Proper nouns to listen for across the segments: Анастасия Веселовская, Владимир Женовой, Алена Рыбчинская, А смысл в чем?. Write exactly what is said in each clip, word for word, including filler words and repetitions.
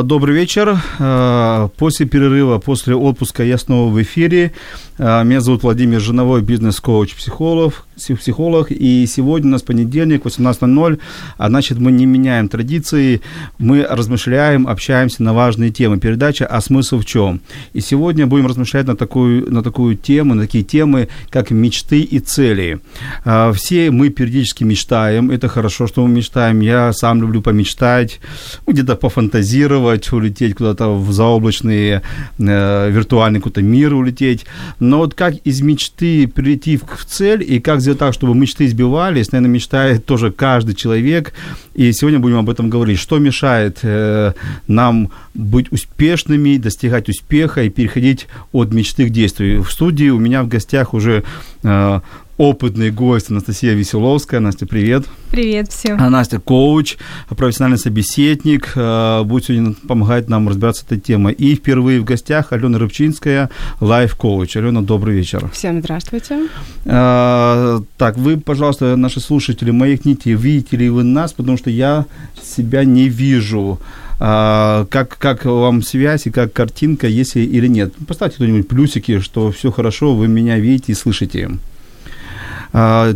Добрый вечер. После перерыва, после отпуска я снова в эфире. Меня зовут Владимир Женовой, бизнес-коуч, психолог, психолог. И сегодня у нас понедельник, восемнадцать ноль ноль. А значит, мы не меняем традиции, мы размышляем, общаемся на важные темы. Передача «А смысл в чем?». И сегодня будем размышлять на такую, на такую тему, на такие темы, как мечты и цели. Все мы периодически мечтаем. Это хорошо, что мы мечтаем. Я сам люблю помечтать, где-то пофантазировать, улететь куда-то в заоблачный виртуальный какой-то мир улететь. Но вот как из мечты прийти в цель и как сделать так, чтобы мечты сбивались, наверное, мечтает тоже каждый человек. И сегодня будем об этом говорить. Что мешает э, нам быть успешными, достигать успеха и переходить от мечты к действию. В студии у меня в гостях уже... Э, опытный гость Анастасия Веселовская. Настя, привет. Привет всем. А Настя коуч, профессиональный собеседник, будет сегодня помогать нам разбираться с этой темой. И впервые в гостях Алена Рыбчинская, лайф-коуч. Алена, добрый вечер. Всем здравствуйте. А, так, вы, пожалуйста, наши слушатели, маякните, видите ли вы нас, потому что я себя не вижу. А, как, как вам связь и как картинка, если или нет. Поставьте кто-нибудь плюсики, что все хорошо, вы меня видите и слышите.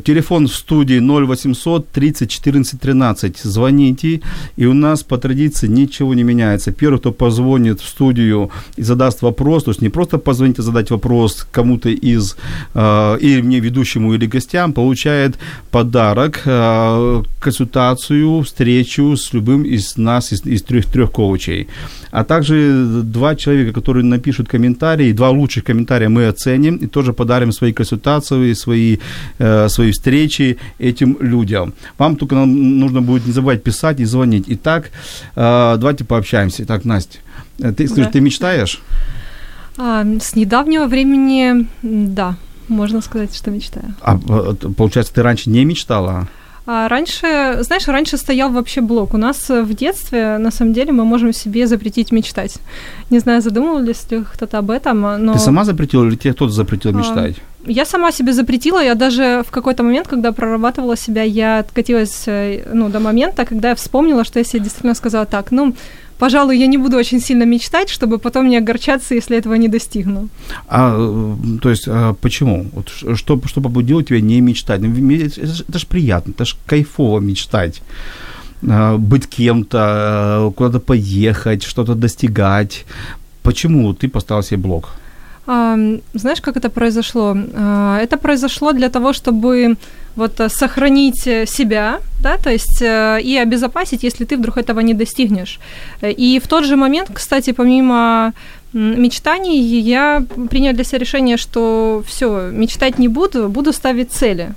Телефон в студии ноль восемьсот тридцать четырнадцать тринадцать. Звоните, и у нас по традиции ничего не меняется. Первый, кто позвонит в студию и задаст вопрос, то есть не просто позвонить, а задать вопрос кому-то из, или мне, ведущему, или гостям, получает подарок, консультацию, встречу с любым из нас, из, из трех, трех коучей. А также два человека, которые напишут комментарии, два лучших комментария мы оценим и тоже подарим свои консультации, свои свои встречи этим людям. Вам только нужно будет не забывать писать и звонить. Итак, давайте пообщаемся. Итак, Настя, ты скажи, да. Ты мечтаешь? А, с недавнего времени, да, можно сказать, что мечтаю. А получается, ты раньше не мечтала? А раньше, знаешь, раньше стоял вообще блок. У нас в детстве, на самом деле, мы можем себе запретить мечтать. Не знаю, задумывались ли кто-то об этом, но... Ты сама запретила или тебе кто-то запретил мечтать? А... Я сама себе запретила, я даже в какой-то момент, когда прорабатывала себя, я откатилась ну, до момента, когда я вспомнила, что я себе действительно сказала так, ну, пожалуй, я не буду очень сильно мечтать, чтобы потом не огорчаться, если этого не достигну. А, то есть, а почему? Вот что, что побудило тебя не мечтать? Это же приятно, это же кайфово мечтать. Быть кем-то, куда-то поехать, что-то достигать. Почему ты поставила себе блок? Знаешь, как это произошло? Это произошло для того, чтобы вот сохранить себя, да, то есть и обезопасить, если ты вдруг этого не достигнешь. И в тот же момент, кстати, помимо мечтаний, я приняла для себя решение, что все, мечтать не буду, буду ставить цели.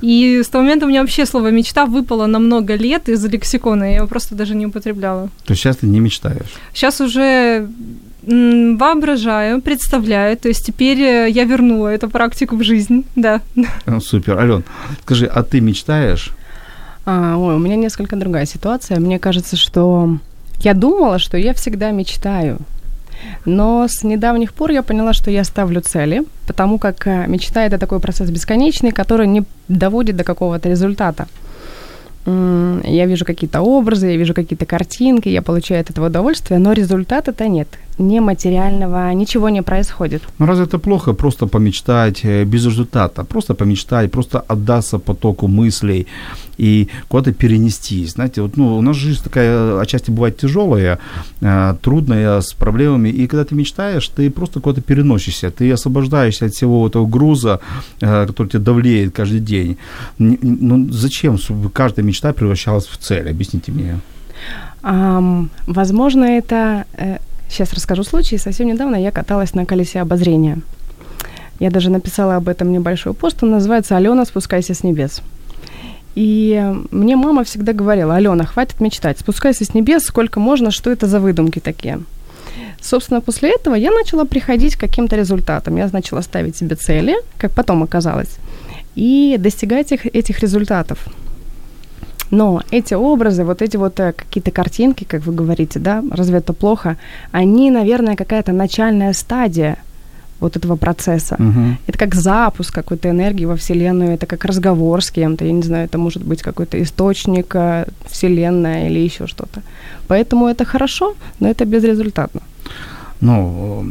И с того момента у меня вообще слово «мечта» выпало на много лет из лексикона, я его просто даже не употребляла. То есть сейчас ты не мечтаешь? Сейчас уже... Воображаю, представляю, то есть теперь я вернула эту практику в жизнь, да. Супер. Алён, скажи, а ты мечтаешь? А, ой, у меня несколько другая ситуация. Мне кажется, что я думала, что я всегда мечтаю, но с недавних пор я поняла, что я ставлю цели, потому как мечта – это такой процесс бесконечный, который не доводит до какого-то результата. Я вижу какие-то образы, я вижу какие-то картинки, я получаю от этого удовольствие, но результата-то нет, нематериального, ничего не происходит. Ну разве это плохо просто помечтать без результата? Просто помечтать, просто отдаться потоку мыслей и куда-то перенестись. Знаете, вот, ну, у нас жизнь такая отчасти бывает тяжелая, трудная, с проблемами, и когда ты мечтаешь, ты просто куда-то переносишься, ты освобождаешься от всего этого груза, который тебя давлеет каждый день. Ну зачем, чтобы каждая мечта превращалась в цель? Объясните мне. Um, возможно, это... Э, сейчас расскажу случай. Совсем недавно я каталась на колесе обозрения. Я даже написала об этом небольшой пост. Он называется «Алена, спускайся с небес». И мне мама всегда говорила: «Алена, хватит мечтать, спускайся с небес, сколько можно, что это за выдумки такие». Собственно, после этого я начала приходить к каким-то результатам. Я начала ставить себе цели, как потом оказалось, и достигать их, этих результатов. Но эти образы, вот эти вот какие-то картинки, как вы говорите, да, разве это плохо? Они, наверное, какая-то начальная стадия вот этого процесса. Uh-huh. Это как запуск какой-то энергии во Вселенную, это как разговор с кем-то, я не знаю, это может быть какой-то источник, Вселенная или еще что-то. Поэтому это хорошо, но это безрезультатно. Ну,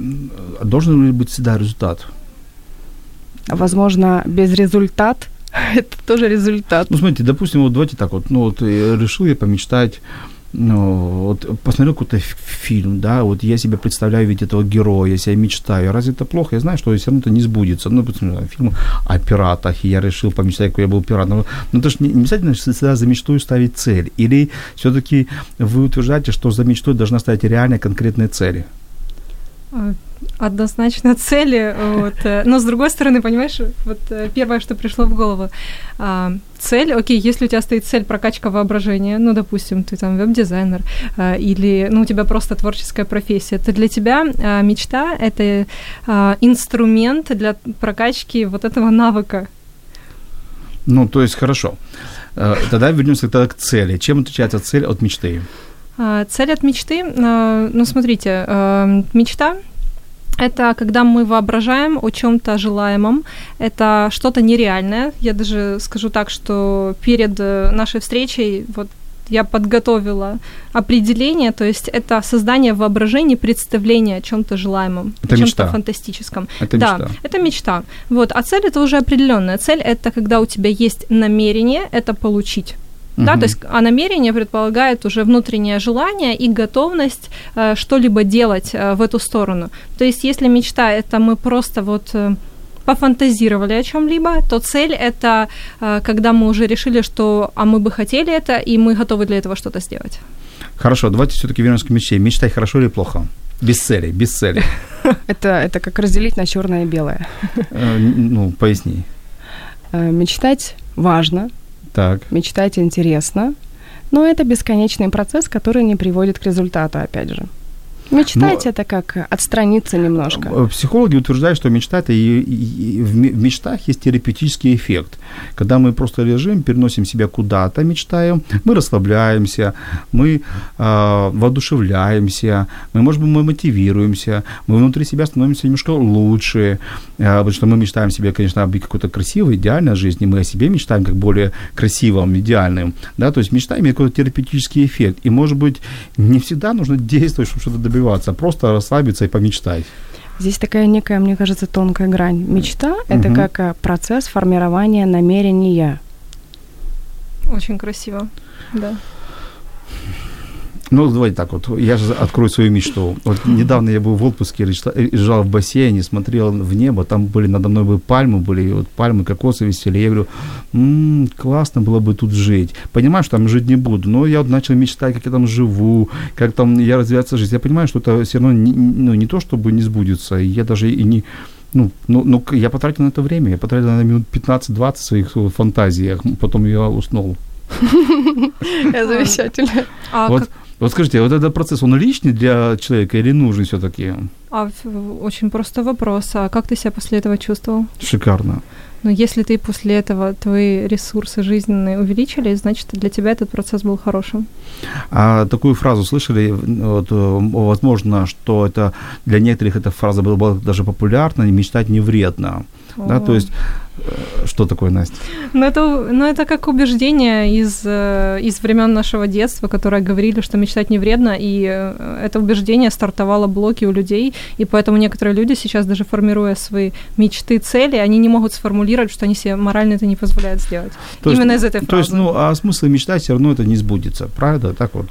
должен ли быть всегда результат? Возможно, безрезультат – это тоже результат. Ну, смотрите, допустим, вот давайте так вот, ну, вот решил я помечтать, ну, вот посмотрел какой-то фильм, да, вот я себе представляю ведь этого героя, я себе мечтаю, разве это плохо? Я знаю, что все равно это не сбудется. Ну, посмотрел фильм о пиратах, и я решил помечтать, какой я был пиратом. Но это же не, не обязательно всегда за мечтой ставить цель. Или все-таки вы утверждаете, что за мечтой должна ставить реальные конкретные цели? Однозначно цели, вот. Но с другой стороны, понимаешь, вот первое, что пришло в голову, цель, окей, если у тебя стоит цель прокачка воображения, ну, допустим, ты там веб-дизайнер, или, ну, у тебя просто творческая профессия, то для тебя мечта – это инструмент для прокачки вот этого навыка. Ну, то есть, хорошо, тогда вернемся тогда к цели. Чем отличается цель от мечты? Цель от мечты, ну, смотрите, мечта – это когда мы воображаем о чем-то желаемом, это что-то нереальное. Я даже скажу так, что перед нашей встречей вот я подготовила определение, то есть это создание воображения, представления о чем-то желаемом, это о чем-то фантастическом. Это да, мечта. Это мечта. Вот. А цель – это уже определенная цель, это когда у тебя есть намерение это получить. Да, угу. То есть, а намерение предполагает уже внутреннее желание и готовность э, что-либо делать э, в эту сторону. То есть, если мечта – это мы просто вот э, пофантазировали о чем-либо, то цель – это э, когда мы уже решили, что а мы бы хотели это, и мы готовы для этого что-то сделать. Хорошо, давайте все-таки вернемся к мечте. Мечтать хорошо или плохо? Без цели, без цели. Это как разделить на черное и белое. Ну, поясни. Мечтать важно. Так. Мечтать интересно, но это бесконечный процесс, который не приводит к результату, опять же. Мечтать – это как отстраниться немножко. Психологи утверждают, что мечта – это и, и, и в мечтах есть терапевтический эффект. Когда мы просто лежим, переносим себя куда-то, мечтаем, мы расслабляемся, мы э, воодушевляемся, мы, может быть, мы мотивируемся, мы внутри себя становимся немножко лучше, э, потому что мы мечтаем себе, конечно, об какой-то красивой, идеальной жизни, мы о себе мечтаем как более красивым, идеальным. Да? То есть мечта имеет какой-то терапевтический эффект. И, может быть, не всегда нужно действовать, чтобы что-то добиться. Просто расслабиться и помечтать. Здесь такая некая, мне кажется, тонкая грань. Мечта – это угу. как процесс формирования намерения. Очень красиво, да. Ну, давайте так вот, я же открою свою мечту. Вот недавно я был в отпуске, лежал в бассейне, смотрел в небо, там были, надо мной были пальмы, были вот пальмы, кокосы висели. Я говорю, м-м, классно было бы тут жить. Понимаю, что там жить не буду, но я вот начал мечтать, как я там живу, как там я развивается жизнь. Я понимаю, что это все равно не, ну, не то, чтобы не сбудется, я даже и не... Ну, ну, ну, я потратил на это время, я потратил на минут пятнадцать-двадцать в своих фантазиях, потом я уснул. Замечательно. Вот скажите, вот этот процесс, он личный для человека или нужен все-таки? А очень простой вопрос. А как ты себя после этого чувствовал? Шикарно. Но если ты после этого, твои ресурсы жизненные увеличились, значит, для тебя этот процесс был хорошим. А такую фразу слышали, вот, возможно, что это для некоторых эта фраза была даже популярна, мечтать не вредно. Да, то есть, что такое, Настя? Ну это, ну, это как убеждение из, из времен нашего детства, которое говорили, что мечтать не вредно, и это убеждение стартовало блоки у людей, и поэтому некоторые люди сейчас, даже формируя свои мечты, цели, они не могут сформулировать, что они себе морально это не позволяют сделать. То Именно есть, из этой фразы. То есть, ну, а смысл мечтать все равно это не сбудется, правда? Так вот.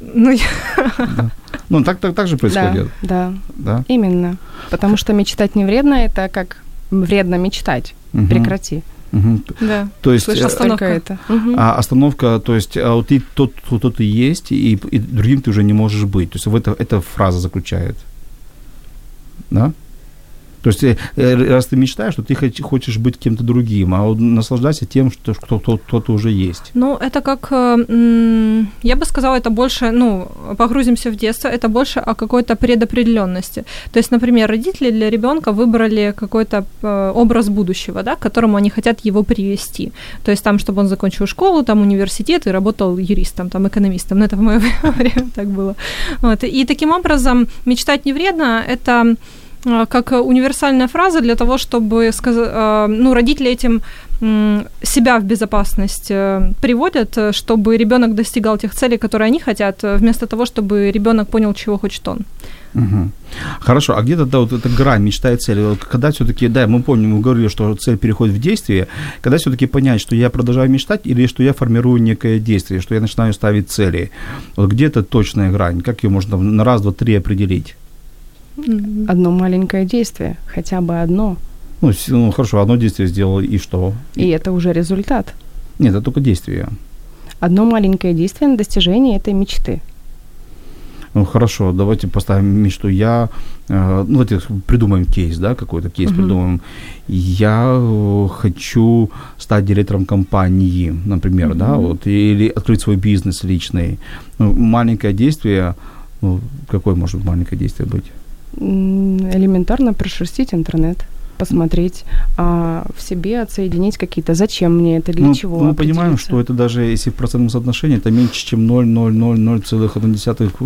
Ну, я... да. ну так, так, так же происходит. Да, да, да, именно. Потому что мечтать не вредно, это как... Вредно мечтать. Угу. Прекрати. Угу. Да, то есть, слышь, остановка. Это. Угу. А, остановка, то есть а вот ты тот, кто, кто ты есть, и, и другим ты уже не можешь быть. То есть вот это, эта фраза заключает. Да? То есть раз ты мечтаешь, что ты хочешь быть кем-то другим, а вот наслаждайся тем, что кто-то уже есть. Ну, это как, я бы сказала, это больше, ну, погрузимся в детство, это больше о какой-то предопределенности. То есть, например, родители для ребенка выбрали какой-то образ будущего, да, к которому они хотят его привести. То есть там, чтобы он закончил школу, там университет и работал юристом, там экономистом. Ну, это в моё время так было. Вот. И таким образом мечтать не вредно, это... как универсальная фраза для того, чтобы сказ... ну, родители этим себя в безопасность приводят, чтобы ребёнок достигал тех целей, которые они хотят, вместо того, чтобы ребёнок понял, чего хочет он. Угу. Хорошо, а где тогда вот эта грань, мечта и цель? Вот когда всё-таки, да, мы помним, мы говорили, что цель переходит в действие, когда всё-таки понять, что я продолжаю мечтать или что я формирую некое действие, что я начинаю ставить цели? Вот где эта точная грань? Как её можно на раз, два, три определить? Одно маленькое действие, хотя бы одно. Ну, ну, хорошо, одно действие сделал, и что? И это уже результат. Нет, это только действие. Одно маленькое действие на достижение этой мечты. Ну, хорошо, давайте поставим мечту. Я, э, ну, давайте придумаем кейс, да, какой-то кейс uh-huh. придумаем. Я хочу стать директором компании, например, uh-huh. да, вот, или открыть свой бизнес личный. Ну, маленькое действие, ну, какое может маленькое действие быть? Элементарно прошерстить интернет, посмотреть, а в себе отсоединить какие-то, зачем мне это, для ну, чего. Мы понимаем, что это даже если в процентном соотношении, это меньше, чем ноль целых одна десятая к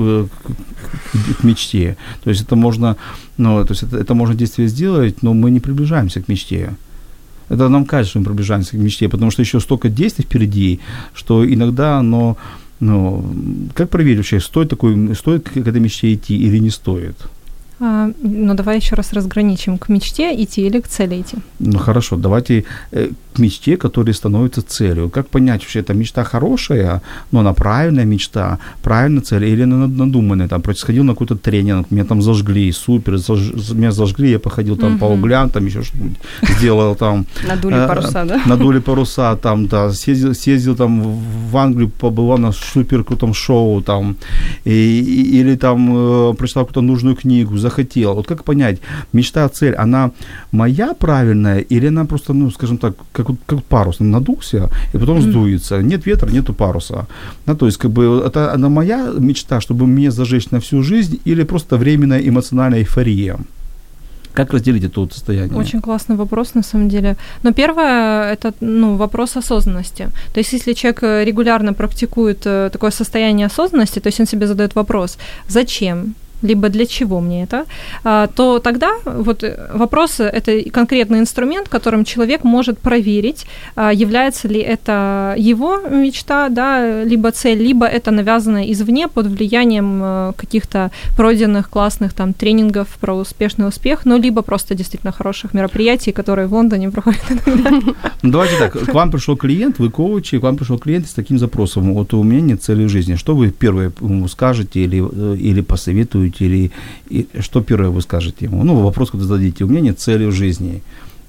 мечте. То есть это можно, ну, то есть это, это можно действие сделать, но мы не приближаемся к мечте. Это нам кажется, что мы приближаемся к мечте, потому что еще столько действий впереди, что иногда оно, ну, как проверить вообще, стоит, такой, стоит к этой мечте идти или не стоит? А, ну, давай еще раз разграничим, к мечте идти или к цели идти. Ну, хорошо, давайте э, к мечте, которая становится целью. Как понять вообще, это мечта хорошая, но она правильная мечта, правильная цель, или она надуманная, там, происходил на какой-то тренинг, меня там зажгли, супер, заж... меня зажгли, я походил там угу. по углям, там еще что-нибудь сделал там. Надули паруса, да? Надули паруса, там, да, съездил там в Англию, побывал на супер крутом шоу, там, или там прочитал какую-то нужную книгу, захотел. Вот как понять, мечта, цель, она моя правильная или она просто, ну, скажем так, как, как парус, надулся и потом сдуется. Нет ветра, нету паруса. Да, то есть, как бы, это она моя мечта, чтобы мне зажечь на всю жизнь или просто временная эмоциональная эйфория? Как разделить это вот состояние? Очень классный вопрос, на самом деле. Но первое, это, ну, вопрос осознанности. То есть, если человек регулярно практикует такое состояние осознанности, то есть он себе задает вопрос, зачем? Либо для чего мне это, то тогда вот вопрос – это конкретный инструмент, которым человек может проверить, является ли это его мечта, да, либо цель, либо это навязано извне под влиянием каких-то пройденных классных там тренингов про успешный успех, ну, либо просто действительно хороших мероприятий, которые в Лондоне проходят. Давайте так, к вам пришел клиент, вы коучи, к вам пришел клиент с таким запросом, вот у меня нет цели в жизни, что вы первое ему скажете или посоветуете? Или и, что первое вы скажете ему? Ну, вопрос, куда зададите. У меня нет цели в жизни.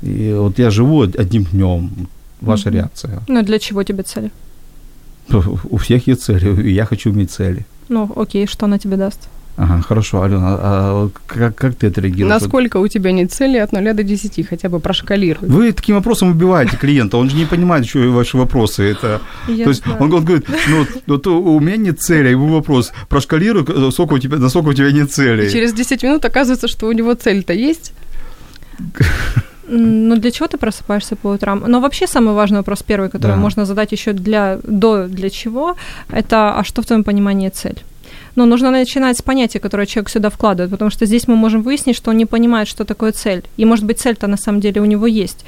И вот я живу одним днем. Ваша mm-hmm. реакция. Ну, для чего тебе цели? У всех есть цели, и я хочу иметь цели. Ну, окей, что она тебе даст? Ага, хорошо, Алена, а как, как ты отреагировала? Насколько у тебя нет цели от нуля до десяти, хотя бы прошкалируй. Вы таким вопросом убиваете клиента, он же не понимает, что ваши вопросы. Это... То есть он, он говорит, ну вот у меня нет цели, его вопрос, прошкалируй, насколько у тебя, насколько у тебя нет цели. И через десять минут оказывается, что у него цель-то есть. Ну, для чего ты просыпаешься по утрам? Но вообще самый важный вопрос, первый, который да. можно задать еще для, до для чего, это а что в твоем понимании цель? Ну, нужно начинать с понятия, которое человек сюда вкладывает, потому что здесь мы можем выяснить, что он не понимает, что такое цель. И, может быть, цель-то на самом деле у него есть.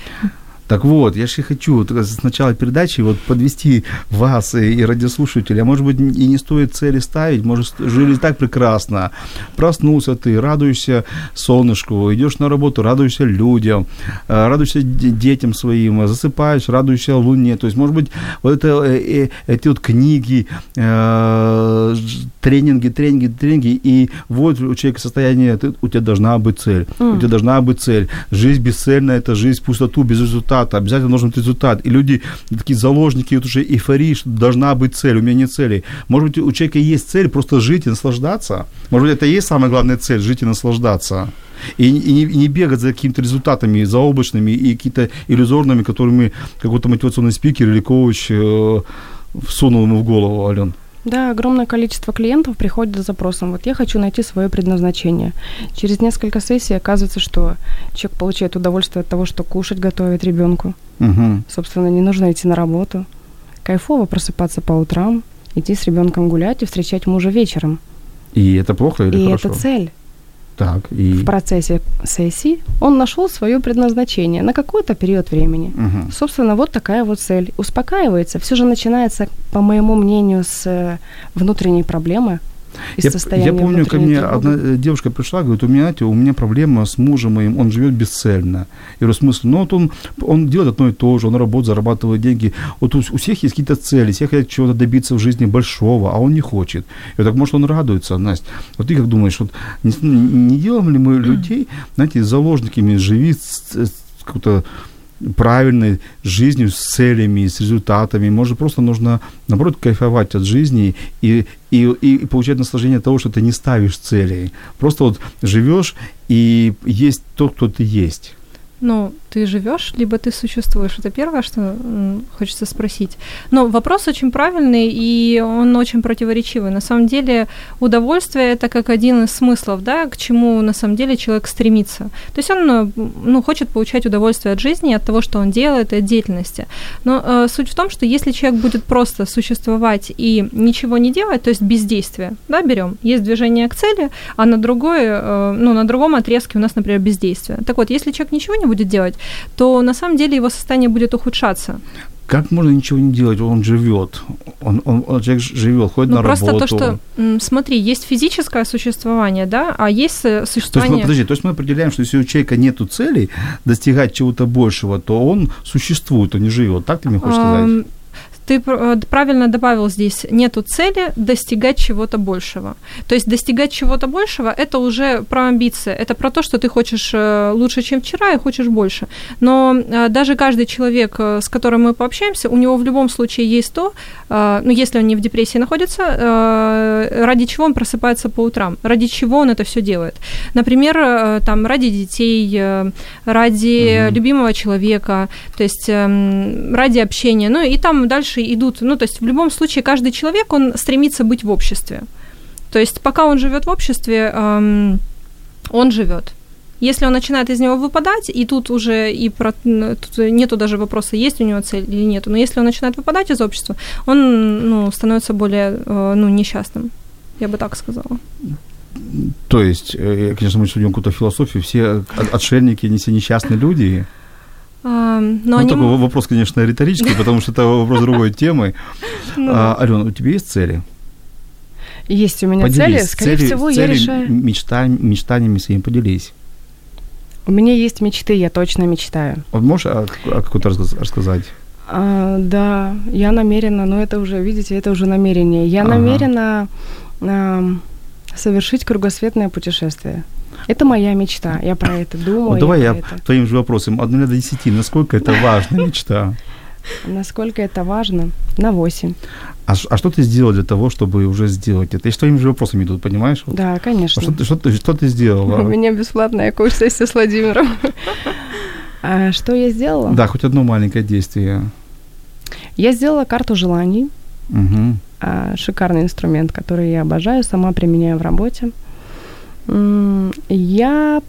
Так вот, я же и хочу вот с начала передачи вот подвести вас и, и радиослушателей. А может быть, и не стоит цели ставить, может, жили так прекрасно. Проснулся ты, радуешься солнышку, идешь на работу, радуешься людям, радуешься детям своим, засыпаешь, радуешься луне. То есть, может быть, вот это, эти вот книги... тренинги, тренинги, тренинги, и вот у человека состояние, ты, у тебя должна быть цель, mm. у тебя должна быть цель. Жизнь бесцельная – это жизнь в пустоту, без результата, обязательно нужен результат. И люди, такие заложники, вот уже эйфории, что должна быть цель, у меня нет цели. Может быть, у человека есть цель просто жить и наслаждаться? Может быть, это и есть самая главная цель – жить и наслаждаться? И, и, не, и не бегать за какими-то результатами заоблачными и какими-то иллюзорными, которыми какой-то мотивационный спикер или коуч э, всунул ему в голову, Ален. Да, огромное количество клиентов приходит с запросом: вот я хочу найти свое предназначение. Через несколько сессий оказывается, что человек получает удовольствие от того, что кушать готовит ребенку. Угу. Собственно, не нужно идти на работу. Кайфово просыпаться по утрам, идти с ребенком гулять и встречать мужа вечером. И это плохо или и хорошо? И это цель. Так, и... В процессе сессии он нашел свое предназначение на какой-то период времени. Угу. Собственно, вот такая вот цель. Успокаивается. Все же начинается, по моему мнению, с внутренней проблемы. Я, я помню, ко мне тревоги. Одна девушка пришла, говорит: у меня, знаете, у меня проблема с мужем моим, он живет бесцельно. Я говорю: в смысле? Ну, вот он, он делает одно и то же, он работает, зарабатывает деньги. Вот у, у всех есть какие-то цели, все хотят чего-то добиться в жизни большого, а он не хочет. Я говорю: так, может, он радуется, Настя? Вот ты как думаешь, вот не, не делаем ли мы людей, знаете, заложниками живи какую-то правильной жизнью, с целями, с результатами. Может, просто нужно, наоборот, кайфовать от жизни и, и, и получать наслаждение от того, что ты не ставишь целей. Просто вот живёшь и есть то, кто ты есть. Ну, ты живёшь, либо ты существуешь. Это первое, что хочется спросить. Но вопрос очень правильный, и он очень противоречивый. На самом деле, удовольствие – это как один из смыслов, да, к чему на самом деле человек стремится. То есть он, ну, хочет получать удовольствие от жизни, от того, что он делает, и от деятельности. Но э, суть в том, что если человек будет просто существовать и ничего не делать, то есть бездействие, да, берём, есть движение к цели, а на, другой, э, ну, на другом отрезке у нас, например, бездействие. Так вот, если человек ничего не будет делать, то на самом деле его состояние будет ухудшаться. Как можно ничего не делать? Он живет, он, он, он человек живет, ходит ну, на просто работу. Просто то, что, смотри, есть физическое существование, да, а есть существование... То есть мы, подожди, то есть мы определяем, что если у человека нету цели достигать чего-то большего, то он существует, он не живет. Так ты мне хочешь сказать? Um... Ты правильно добавил здесь, нету цели достигать чего-то большего. То есть достигать чего-то большего – это уже про амбиции, это про то, что ты хочешь лучше, чем вчера, и хочешь больше. Но даже каждый человек, с которым мы пообщаемся, у него в любом случае есть то, ну, если он не в депрессии находится, ради чего он просыпается по утрам, ради чего он это все делает. Например, там, ради детей, ради угу. любимого человека, то есть ради общения, ну и там дальше идут, ну, то есть в любом случае каждый человек, он стремится быть в обществе. То есть пока он живет в обществе, эм, он живет. Если он начинает из него выпадать, и тут уже и про, тут нету даже вопроса, есть у него цель или нету, но если он начинает выпадать из общества, он, ну, становится более, э, ну, несчастным. Я бы так сказала. То есть, я, конечно, мы сегодня какую-то философию, все отшельники, не все несчастные люди. Но ну, они... такой вопрос, конечно, риторический, потому что это вопрос другой темы. Алена, у тебя есть цели? Есть у меня цели, скорее всего, я решаю. Мечтаниями своими поделись. У меня есть мечты, я точно мечтаю. Можешь о какой-то рассказать? Да, я намерена, но это уже, видите, это уже намерение. Я намерена совершить кругосветное путешествие. Это моя мечта, я про это думаю. Вот давай я, я твоим же вопросом, от нуля до десяти, насколько это важна мечта? Насколько это важно? На восемь. А, а что ты сделала для того, чтобы уже сделать это? И что им же вопросами идут, понимаешь? Да, конечно. Что, что, что, что ты сделала? У меня бесплатная коуч-сессия с Владимиром. А что я сделала? Да, хоть одно маленькое действие. Я сделала карту желаний. Угу. Шикарный инструмент, который я обожаю, сама применяю в работе. Я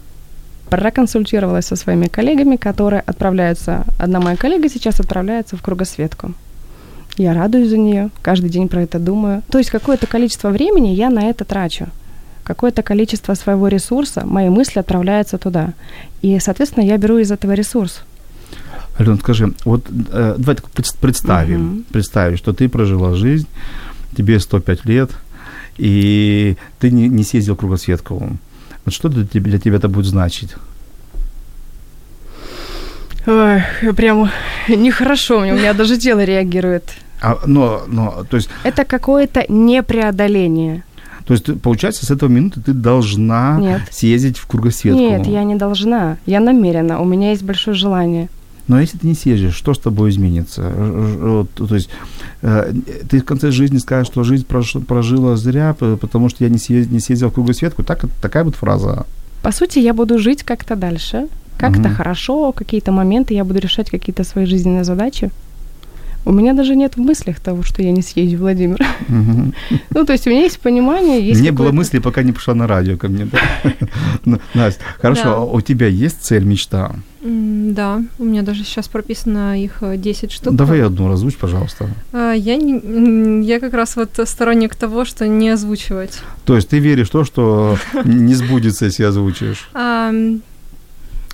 проконсультировалась со своими коллегами, которые отправляются... Одна моя коллега сейчас отправляется в кругосветку. Я радуюсь за нее, каждый день про это думаю. То есть какое-то количество времени я на это трачу. Какое-то количество своего ресурса, мои мысли отправляются туда. И, соответственно, я беру из этого ресурс. Алена, скажи, вот э, давай так представим, угу. представим, что ты прожила жизнь, тебе сто пять лет, и ты не, не съездил кругосветку. Вот что для тебя, для тебя это будет значить? Ой, прям нехорошо, у меня, у меня даже тело реагирует. А, но, но, то есть... Это какое-то непреодоление. То есть, получается, с этого минуты ты должна Нет. съездить в кругосветку. Нет, я не должна. Я намерена. У меня есть большое желание. Но если ты не съездишь, что с тобой изменится? То есть ты в конце жизни скажешь, что жизнь прожила зря, потому что я не съездил, не съездил в кругосветку. Так, такая вот фраза. По сути, я буду жить как-то дальше, как-то угу. хорошо, какие-то моменты, я буду решать какие-то свои жизненные задачи. У меня даже нет в мыслях того, что я не съезжу, Владимир. Угу. Ну, то есть у меня есть понимание, есть... Не было мысли, пока не пошла на радио ко мне. Настя, хорошо, а у тебя есть цель, мечта? Да, у меня даже сейчас прописано их десять штук. Давай одну озвучь, пожалуйста. Я, не, я как раз вот сторонник того, что не озвучивать. То есть ты веришь в то, что не сбудется, если озвучишь?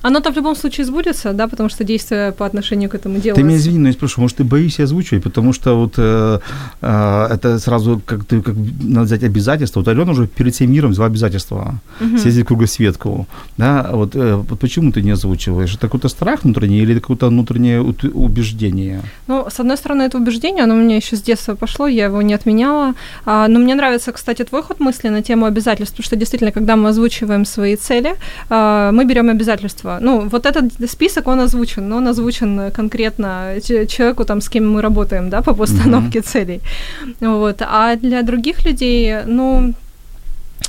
Оно-то в любом случае сбудется, да, потому что действия по отношению к этому делаются. Ты меня извини, но я спрошу, может, ты боишься озвучивать, потому что вот э, э, это сразу, как ты, как надо взять обязательства. Вот Алена уже перед всем миром взяла обязательства, угу. съездить в кругосветку, да, вот, э, вот почему ты не озвучиваешь? Это какой-то страх внутренний или это какое-то внутреннее убеждение? Ну, с одной стороны, это убеждение, оно у меня еще с детства пошло, я его не отменяла, а, но мне нравится, кстати, твой ход мысли на тему обязательств, потому что действительно, когда мы озвучиваем свои цели, а, мы берем обязательства. Ну, вот этот список, он озвучен, но он озвучен конкретно человеку, там, с кем мы работаем, да, по постановке mm-hmm. целей. Вот. А для других людей, ну...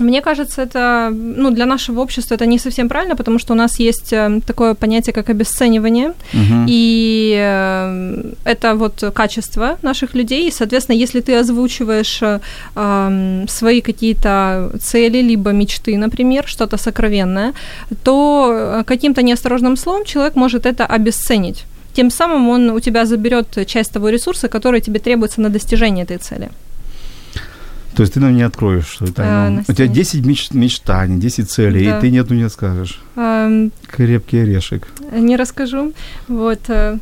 Мне кажется, это, ну, для нашего общества это не совсем правильно, потому что у нас есть такое понятие, как обесценивание, угу. и это вот качество наших людей, и, соответственно, если ты озвучиваешь э, свои какие-то цели, либо мечты, например, что-то сокровенное, то каким-то неосторожным словом человек может это обесценить. Тем самым он у тебя заберет часть того ресурса, который тебе требуется на достижение этой цели. То есть ты нам не откроешь, что это. А, у тебя десять меч- мечтаний, десять целей, да. и ты ни одну не скажешь. А, Крепкий орешек. Не расскажу. Вот. Но,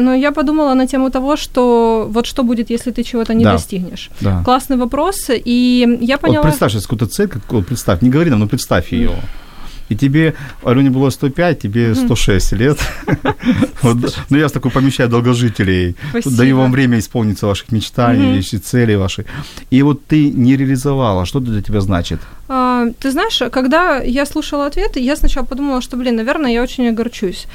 но я подумала на тему того, что вот что будет, если ты чего-то не да. достигнешь. Да. Классный вопрос. И я поняла... Вот представь сейчас какую-то цель, какую, представь, не говори нам, но представь ее. И тебе, Алене было сто пять, тебе сто шесть лет. Ну, я с такой помещаю долгожителей. Даю вам время исполниться ваших мечтаний, целей ваших. И вот ты не реализовала. Что это для тебя значит? Ты знаешь, когда я слушала ответ, я сначала подумала, что, блин, наверное, я очень огорчусь.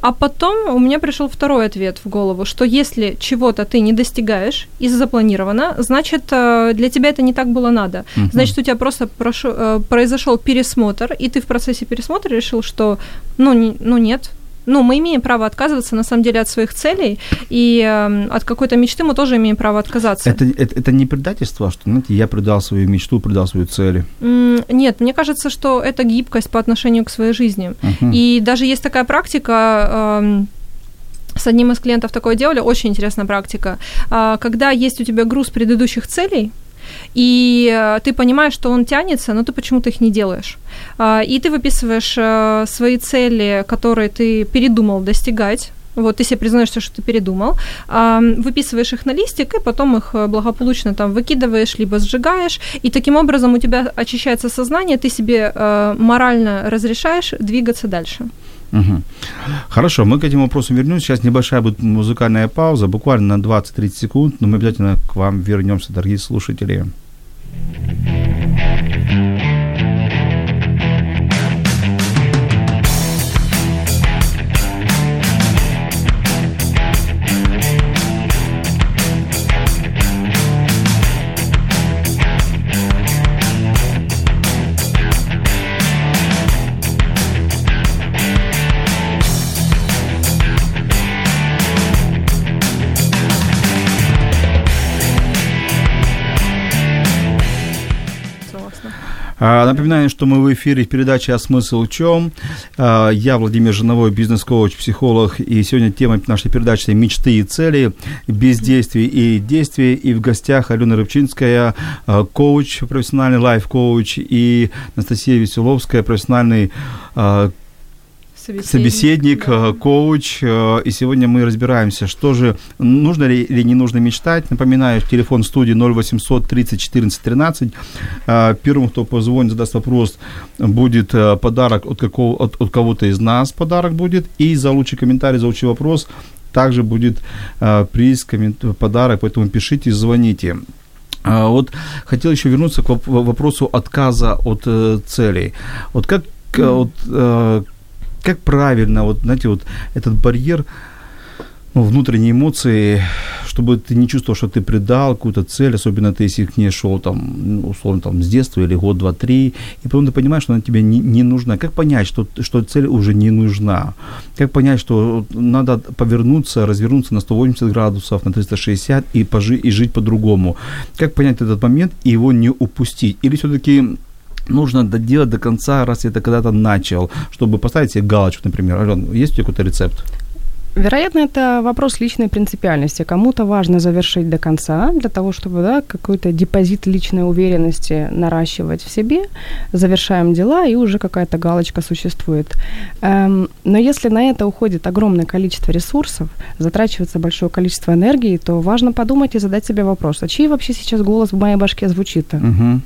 А потом у меня пришел второй ответ в голову, что если чего-то ты не достигаешь и запланировано, значит, для тебя это не так было надо. Значит, у тебя просто произошел пересмотр, и ты в процессе пересмотра решил, что ну, не, ну нет, ну мы имеем право отказываться на самом деле от своих целей, и э, от какой-то мечты мы тоже имеем право отказаться. Это, это, это не предательство, что, знаете, я предал свою мечту, предал свою цель? Mm, нет, мне кажется, что это гибкость по отношению к своей жизни. Uh-huh. И даже есть такая практика... Э, С одним из клиентов такое делали, очень интересная практика. Когда есть у тебя груз предыдущих целей, и ты понимаешь, что он тянется, но ты почему-то их не делаешь. И ты выписываешь свои цели, которые ты передумал достигать. Вот, ты себе признаешься, что ты передумал, выписываешь их на листик, и потом их благополучно там выкидываешь, либо сжигаешь, и таким образом у тебя очищается сознание, ты себе морально разрешаешь двигаться дальше. Угу. Хорошо, мы к этим вопросам вернемся. Сейчас небольшая будет музыкальная пауза, буквально на двадцать-тридцать секунд, но мы обязательно к вам вернемся, дорогие слушатели. Напоминаю, что мы в эфире передачи «А смысл в чем?». Я Владимир Женовой, бизнес-коуч, психолог, и сегодня тема нашей передачи «Мечты и цели, бездействие и действие». И в гостях Алена Рыбчинская, коуч, профессиональный лайф-коуч, и Анастасия Веселовская, профессиональный коуч, собеседник, да. коуч. И сегодня мы разбираемся, что же, нужно ли или не нужно мечтать. Напоминаю, телефон студии ноль восемьсот тридцать четырнадцать тринадцать. Первым, кто позвонит, задаст вопрос, будет подарок от, какого, от, от кого-то из нас. Подарок будет. И за лучший комментарий, за лучший вопрос также будет приз, коммент, подарок. Поэтому пишите, звоните. Вот хотел еще вернуться к вопросу отказа от целей. Вот как, вот, как правильно, вот, знаете, вот этот барьер, ну, внутренние эмоции, чтобы ты не чувствовал, что ты предал какую-то цель, особенно ты, если к ней шел, там, условно, там, с детства или год, два, три, и потом ты понимаешь, что она тебе не, не нужна. Как понять, что, что цель уже не нужна? Как понять, что надо повернуться, развернуться на сто восемьдесят градусов, на триста шестьдесят и, пожи, и жить по-другому? Как понять этот момент и его не упустить? Или все-таки нужно доделать до конца, раз я это когда-то начал, чтобы поставить себе галочку, например? Алена, есть у тебя какой-то рецепт? Вероятно, это вопрос личной принципиальности. Кому-то важно завершить до конца для того, чтобы, да, какой-то депозит личной уверенности наращивать в себе. Завершаем дела, и уже какая-то галочка существует. Эм, но если на это уходит огромное количество ресурсов, затрачивается большое количество энергии, то важно подумать и задать себе вопрос, а чей вообще сейчас голос в моей башке звучит-то? Угу.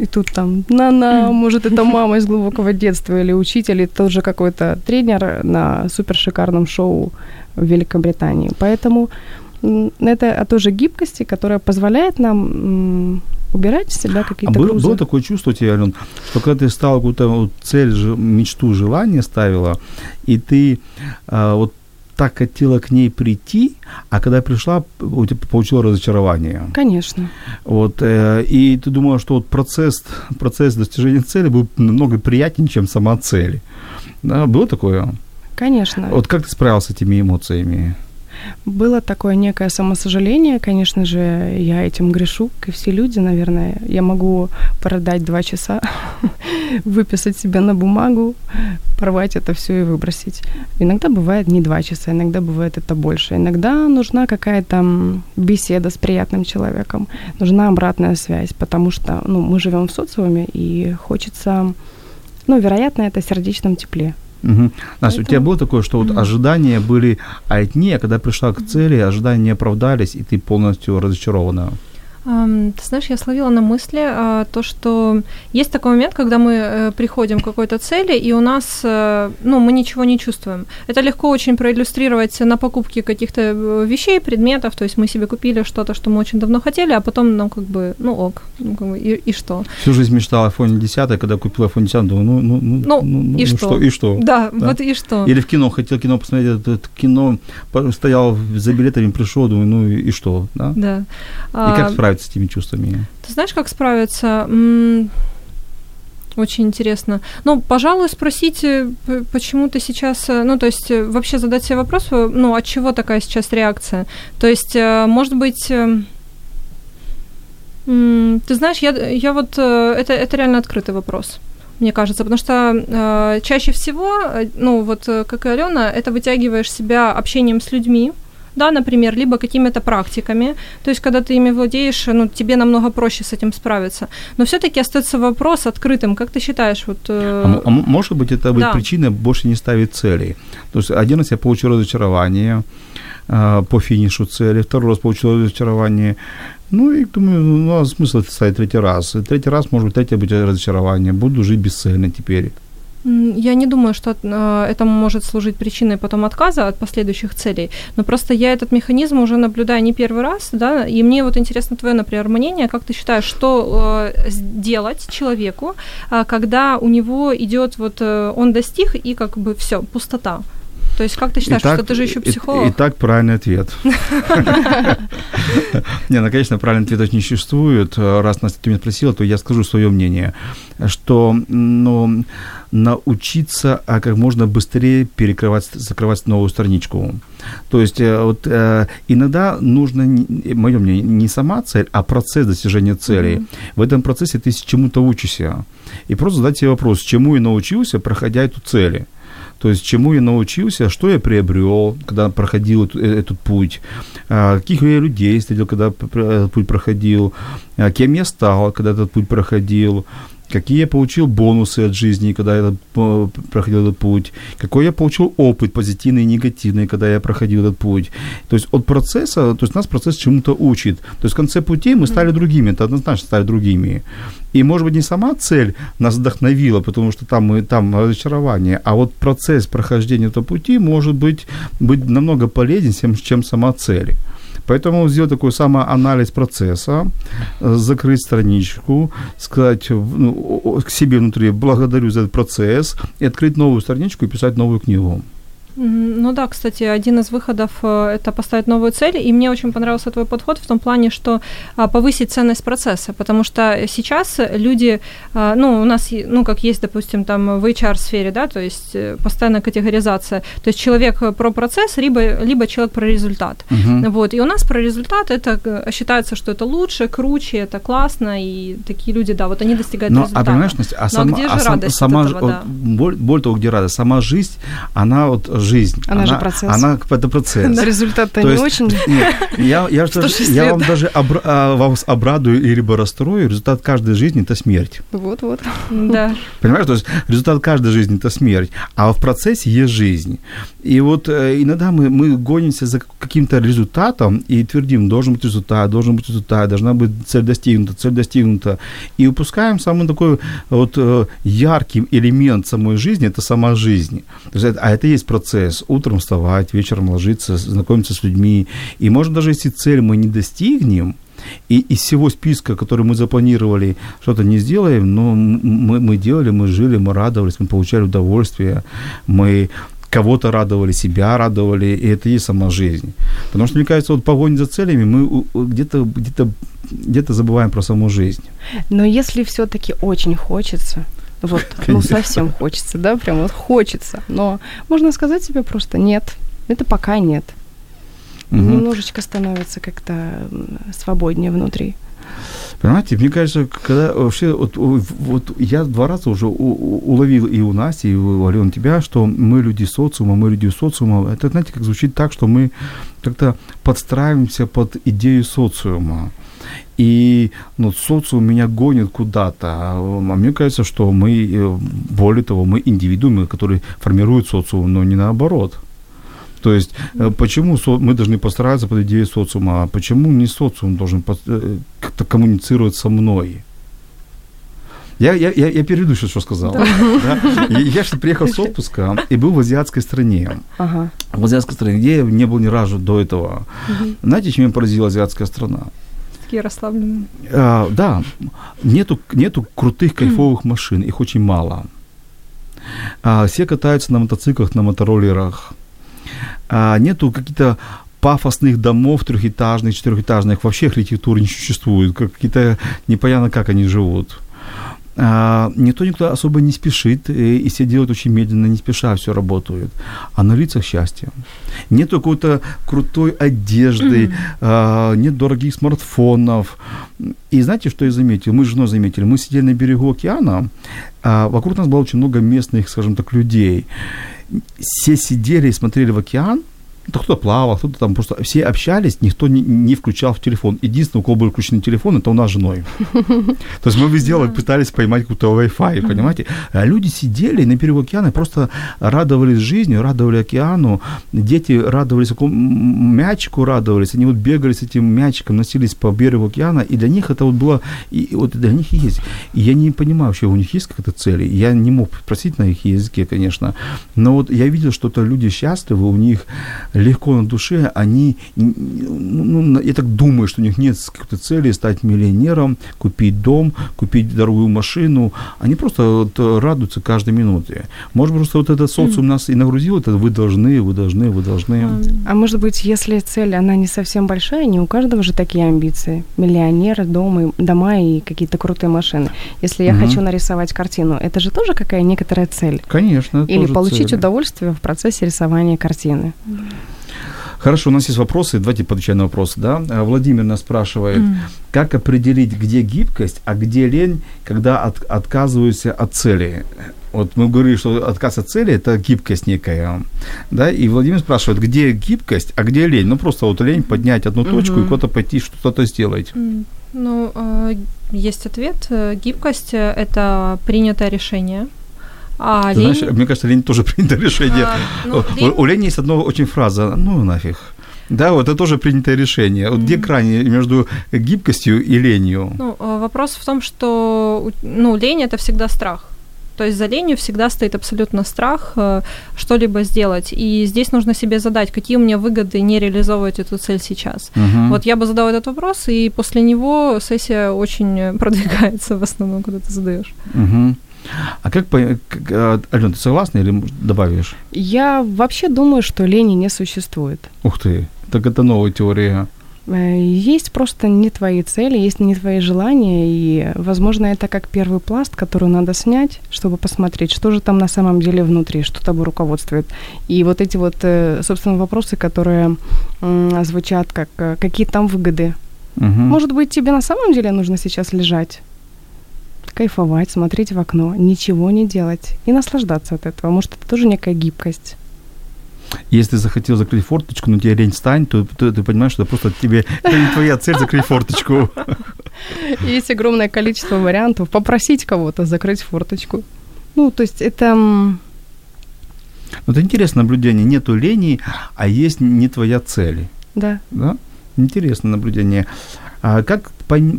И тут там, на-на, может, это мама из глубокого детства, или учитель, или тот же какой-то тренер на супершикарном шоу в Великобритании. Поэтому это о той же гибкости, которая позволяет нам убирать из себя какие-то а грузы. Было такое чувство у тебя, Ален, что когда ты стала какую-то вот цель, мечту, желание ставила, и ты а, вот так хотела к ней прийти, а когда пришла, получила разочарование. Конечно. Вот, э, и ты думала, что вот процесс, процесс достижения цели был намного приятнее, чем сама цель. Да, было такое? Конечно. Вот как ты справился с этими эмоциями? Было такое некое самосожаление, конечно же, я этим грешу, как и все люди, наверное. Я могу продать два часа, выписать себя на бумагу, порвать это все и выбросить. Иногда бывает не два часа, иногда бывает это больше. Иногда нужна какая-то беседа с приятным человеком, нужна обратная связь, потому что, ну, мы живем в социуме, и хочется, ну, вероятно, это в сердечном тепле. Угу. Настя, поэтому у тебя было такое, что вот mm-hmm. ожидания были одни, а когда пришла к цели, ожидания не оправдались, и ты полностью разочарована? Um, ты знаешь, я словила на мысли uh, то, что есть такой момент, когда мы uh, приходим к какой-то цели, и у нас, uh, ну, мы ничего не чувствуем. Это легко очень проиллюстрировать на покупке каких-то вещей, предметов, то есть мы себе купили что-то, что мы очень давно хотели, а потом, ну, как бы, ну, ок, ну, как бы, и, и что? Всю жизнь мечтала айфон десять, а когда купила айфон десять, думаю, ну, ну, ну, ну, ну и, ну, что? Что, и что? Да, да, вот и что? Или в кино, хотел кино посмотреть, это, это кино, стоял за билетами, пришел, думаю, ну, и, и что? Да. да. И как справиться с этими чувствами? Ты знаешь, как справиться? Очень интересно. Ну, пожалуй, спросить, почему ты сейчас... Ну, то есть, вообще задать себе вопрос, ну, от чего такая сейчас реакция? То есть, может быть... Ты знаешь, я, я вот... Это, это реально открытый вопрос, мне кажется, потому что э, чаще всего, ну, вот, как и Алена, это вытягиваешь себя общением с людьми, да, например, либо какими-то практиками, то есть когда ты ими владеешь, ну, тебе намного проще с этим справиться. Но всё-таки остается вопрос открытым, как ты считаешь? Вот, э... а, а может быть, это да. причина больше не ставить целей. То есть один раз я получил разочарование э, по финишу цели, второй раз получил разочарование, ну, и думаю, ну, а смысл это ставить третий раз? И третий раз, может быть, третье будет разочарование, буду жить бесцельно теперь. Я не думаю, что это может служить причиной потом отказа от последующих целей, но просто я этот механизм уже наблюдаю не первый раз, да, и мне вот интересно твое, например, мнение, как ты считаешь, что делать человеку, когда у него идет вот он достиг и как бы все, пустота. То есть как ты считаешь, итак, что ты же еще психолог? Итак, правильный ответ. Не, ну, конечно, правильный ответ не существует. Раз Настя меня спросила, то я скажу свое мнение, что, ну, научиться как можно быстрее перекрывать, закрывать новую страничку. То есть вот иногда нужно, мое мнение, не сама цель, а процесс достижения целей. Mm-hmm. В этом процессе ты чему-то учишься. И просто задать себе вопрос, чему я научился, проходя эту цель. То есть, чему я научился, что я приобрел, когда проходил этот, этот путь, каких я людей встретил, когда этот путь проходил, кем я стал, когда этот путь проходил, какие я получил бонусы от жизни, когда я проходил этот путь, какой я получил опыт, позитивный и негативный, когда я проходил этот путь. То есть, от процесса, то есть, нас процесс чему-то учит. То есть, в конце пути мы стали другими, это однозначно стали другими. И, может быть, не сама цель нас вдохновила, потому что там, мы, там разочарование, а вот процесс прохождения этого пути может быть, быть намного полезен, чем сама цель. Поэтому сделать такой самоанализ процесса, закрыть страничку, сказать ну, к себе внутри «благодарю за этот процесс» и открыть новую страничку и писать новую книгу. Ну да, кстати, один из выходов – это поставить новую цель, и мне очень понравился твой подход в том плане, что повысить ценность процесса, потому что сейчас люди, ну, у нас, ну, как есть, допустим, там в эйч ар-сфере, да, то есть постоянная категоризация, то есть человек про процесс, либо, либо человек про результат, uh-huh. вот, и у нас про результат, это считается, что это лучше, круче, это классно, и такие люди, да, вот они достигают но, результата. А понимаешь, Настя, а, сам, а где же а радость сам, от этого, сама, да? Более, более того, где радость, сама жизнь, она вот жизнь. Она, она же процесс. Она это процесс. Да. Результат-то не есть, очень. Нет, я, я, даже, я вам даже обра- вас обрадую и либо расстрою. Результат каждой жизни – это смерть. Вот-вот. Да. Понимаешь, то есть результат каждой жизни – это смерть, а в процессе есть жизнь. И вот иногда мы, мы гонимся за каким-то результатом и твердим, должен быть результат, должен быть результат, должна быть цель достигнута, цель достигнута. И упускаем самый такой вот яркий элемент самой жизни – это сама жизнь. То есть, а это и есть процесс. Утром вставать, вечером ложиться, знакомиться с людьми. И, может, даже если цель мы не достигнем, и из всего списка, который мы запланировали, что-то не сделаем, но мы, мы делали, мы жили, мы радовались, мы получали удовольствие, мы кого-то радовали, себя радовали, и это и есть сама жизнь. Потому что, мне кажется, вот погоня за целями, мы где-то, где-то, где-то забываем про саму жизнь. Но если всё-таки очень хочется... Вот, ну, совсем хочется, да, прям вот хочется. Но можно сказать себе просто «нет». Это пока «нет». Угу. Немножечко становится как-то свободнее внутри. Понимаете, мне кажется, когда вообще... Вот, вот я два раза уже уловил и у Насти, и у Алены тебя, что мы люди социума, мы люди социума. Это, знаете, как звучит так, что мы как-то подстраиваемся под идею социума. И ну, социум меня гонит куда-то. А мне кажется, что мы, более того, мы индивидуумы, которые формируют социум, но не наоборот. То есть почему со- мы должны постараться под идею социума, а почему не социум должен под- как-то коммуницировать со мной? Я, я, я, я переведу сейчас, что сказал. Да. Да? Я сейчас приехал с отпуска и был в азиатской стране. Ага. В азиатской стране, где я не был ни разу до этого. Угу. Знаете, чем меня поразила азиатская страна? Расслабленные. А, да, нету, нету крутых кайфовых машин, их очень мало. А, все катаются на мотоциклах, на мотороллерах. А, нету каких-то пафосных домов трехэтажных, четырехэтажных, вообще архитектуры не существует, как, какие-то непонятно, как они живут. А, никто никто особо не спешит, и, и все делают очень медленно, не спеша, все работают. А на лицах счастье. Нет какой-то крутой одежды, mm-hmm. а, нет дорогих смартфонов. И знаете, что я заметил? Мы с женой заметили. Мы сидели на берегу океана, а вокруг нас было очень много местных, скажем так, людей. Все сидели и смотрели в океан. Кто-то плавал, кто-то там просто... Все общались, никто не, не включал в телефон. Единственное, у кого был включен телефон, это у нас с женой. То есть мы везде пытались поймать какую-то Wi-Fi, понимаете? Люди сидели на берегу океана, просто радовались жизни, радовали океану. Дети радовались, мячику радовались. Они вот бегали с этим мячиком, носились по берегу океана. И для них это вот было... И вот для них есть. И я не понимаю вообще, у них есть какая-то цель. Я не мог спросить на их языке, конечно. Но вот я видел, что это люди счастливы, у них... легко на душе, они, ну, я так думаю, что у них нет какой-то цели стать миллионером, купить дом, купить дорогую машину. Они просто вот радуются каждой минуте. Может, просто вот этот социум нас и нагрузил, это вы должны, вы должны, вы должны. А может быть, если цель, она не совсем большая, не у каждого же такие амбиции. Миллионеры, дома, дома и какие-то крутые машины. Если я угу. хочу нарисовать картину, это же тоже какая некоторая цель? Конечно. Или получить цели. Удовольствие в процессе рисования картины. Хорошо, у нас есть вопросы, давайте подключаем на вопросы, да? Владимир нас спрашивает, mm. как определить, где гибкость, а где лень, когда от, отказываешься от цели? Вот мы говорили, что отказ от цели – это гибкость некая, да? И Владимир спрашивает, где гибкость, а где лень? Ну, просто вот лень поднять одну точку mm-hmm. и куда-то пойти, что-то сделать. Mm. Ну, есть ответ. Гибкость – это принятое решение. А знаешь, лень... Мне кажется, лень тоже принято решение. А, ну, лень... У, у лени есть одна очень фраза «ну нафиг». Да, вот это тоже принятое решение. Вот mm-hmm. где грань между гибкостью и ленью? Ну, вопрос в том, что ну, лень – это всегда страх. То есть за ленью всегда стоит абсолютно страх что-либо сделать. И здесь нужно себе задать, какие у меня выгоды не реализовывать эту цель сейчас. Угу. Вот я бы задала этот вопрос, и после него сессия очень продвигается в основном, когда ты задаешь. Угу. А как, как Алена, ты согласна или добавишь? Я вообще думаю, что лени не существует. Ух ты, так это новая теория. Есть просто не твои цели, есть не твои желания, и, возможно, это как первый пласт, который надо снять, чтобы посмотреть, что же там на самом деле внутри, что тобой руководствует. И вот эти вот, собственно, вопросы, которые звучат как «какие там выгоды?». Угу. Может быть, тебе на самом деле нужно сейчас лежать, кайфовать, смотреть в окно, ничего не делать и наслаждаться от этого. Может, это тоже некая гибкость. Если захотел закрыть форточку, но тебе лень встань, то, то ты понимаешь, что просто тебе это твоя цель закрыть форточку. Есть огромное количество вариантов. Попросить кого-то закрыть форточку. Ну, то есть это... Вот интересное наблюдение. Нету лени, а есть не твоя цель. Да. Да? Интересное наблюдение. А как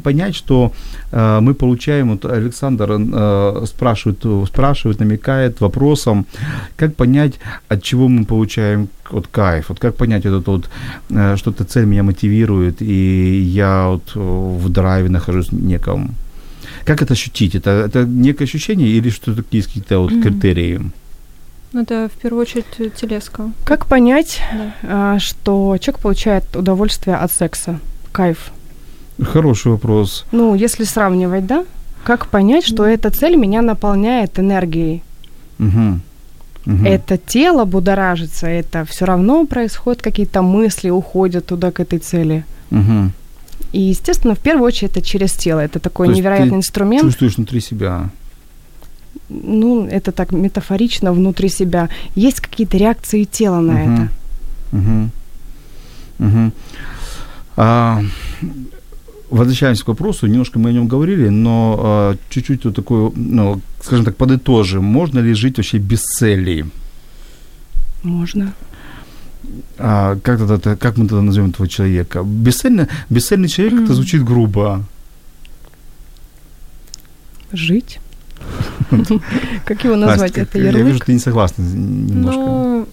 понять, что э, мы получаем, вот Александр э, спрашивает, спрашивает, намекает вопросом, как понять, от чего мы получаем вот, кайф, вот как понять, вот, вот, э, что эта цель меня мотивирует, и я вот, в драйве нахожусь неком. Как это ощутить? Это, это некое ощущение или что-то, есть какие-то вот, mm-hmm. критерии? Это, в первую очередь, телеска. Как понять, да. э, что человек получает удовольствие от секса, кайф? Хороший вопрос. Ну, если сравнивать, да? Как понять, что эта цель меня наполняет энергией? Угу. Угу. Это тело будоражится, это все равно происходят какие-то мысли, уходят туда, к этой цели. Угу. И, естественно, в первую очередь это через тело. Это такой То невероятный инструмент. Чувствуешь внутри себя. Ну, это так метафорично, внутри себя. Есть какие-то реакции тела на угу. это. Угу. Угу. А... Возвращаемся к вопросу, немножко мы о нем говорили, но э, чуть-чуть вот такой, ну, скажем так, подытожим. Можно ли жить вообще без цели? Можно. А, как, тогда, как мы тогда назовем этого человека? Бесцельный, бесцельный человек, mm-hmm. это звучит грубо. Жить? Как его назвать? Это ярлык? Я вижу, ты не согласна немножко.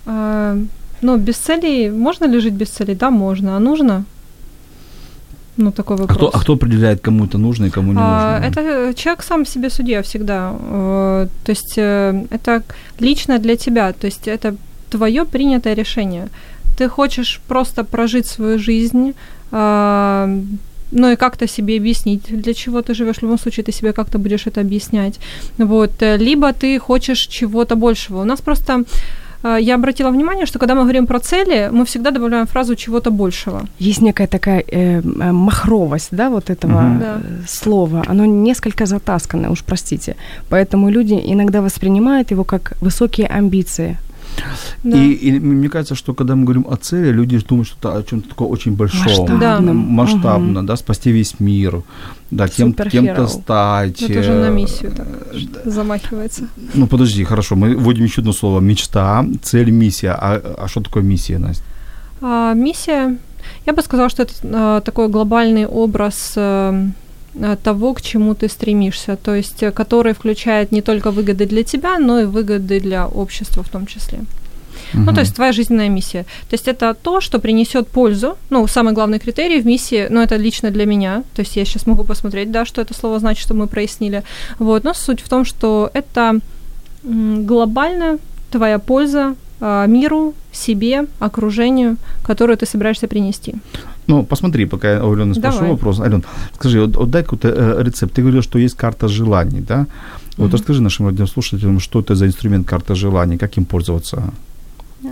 Ну, без цели, можно ли жить без цели? Да, можно. А нужно? Ну, такой вопрос. А кто, а кто определяет, кому это нужно и кому не нужно? Это человек сам себе судья всегда. То есть это лично для тебя. То есть это твое принятое решение. Ты хочешь просто прожить свою жизнь, ну и как-то себе объяснить, для чего ты живешь. В любом случае ты себе как-то будешь это объяснять. Вот. Либо ты хочешь чего-то большего. У нас просто... Я обратила внимание, что когда мы говорим про цели, мы всегда добавляем фразу «чего-то большего». Есть некая такая э, махровость, да, вот этого угу. да. слова. Оно несколько затасканное, уж простите. Поэтому люди иногда воспринимают его как высокие амбиции. Да. И, и мне кажется, что когда мы говорим о цели, люди думают, что это о чем-то такое очень большом, масштабном, масштабно, угу. да, спасти весь мир, да, кем, кем-то стать. Это уже на миссию так замахивается. Ну, подожди, хорошо, мы вводим еще одно слово: мечта, цель, миссия. А, а что такое миссия, Настя? А, миссия, я бы сказала, что это а, такой глобальный образ а, того, к чему ты стремишься, то есть который включает не только выгоды для тебя, но и выгоды для общества в том числе. Угу. Ну, то есть твоя жизненная миссия. То есть это то, что принесет пользу. Ну, самый главный критерий в миссии, ну, это лично для меня. То есть я сейчас могу посмотреть, да, что это слово значит, что мы прояснили. Вот. Но суть в том, что это глобально твоя польза миру, себе, окружению, которую ты собираешься принести. Ну, посмотри, пока я у Алены спрошу вопрос. Ален, скажи, вот, вот дай какой-то э, рецепт. Ты говорил, что есть карта желаний, да? Вот mm-hmm. расскажи нашим радиослушателям, что это за инструмент карта желаний, как им пользоваться?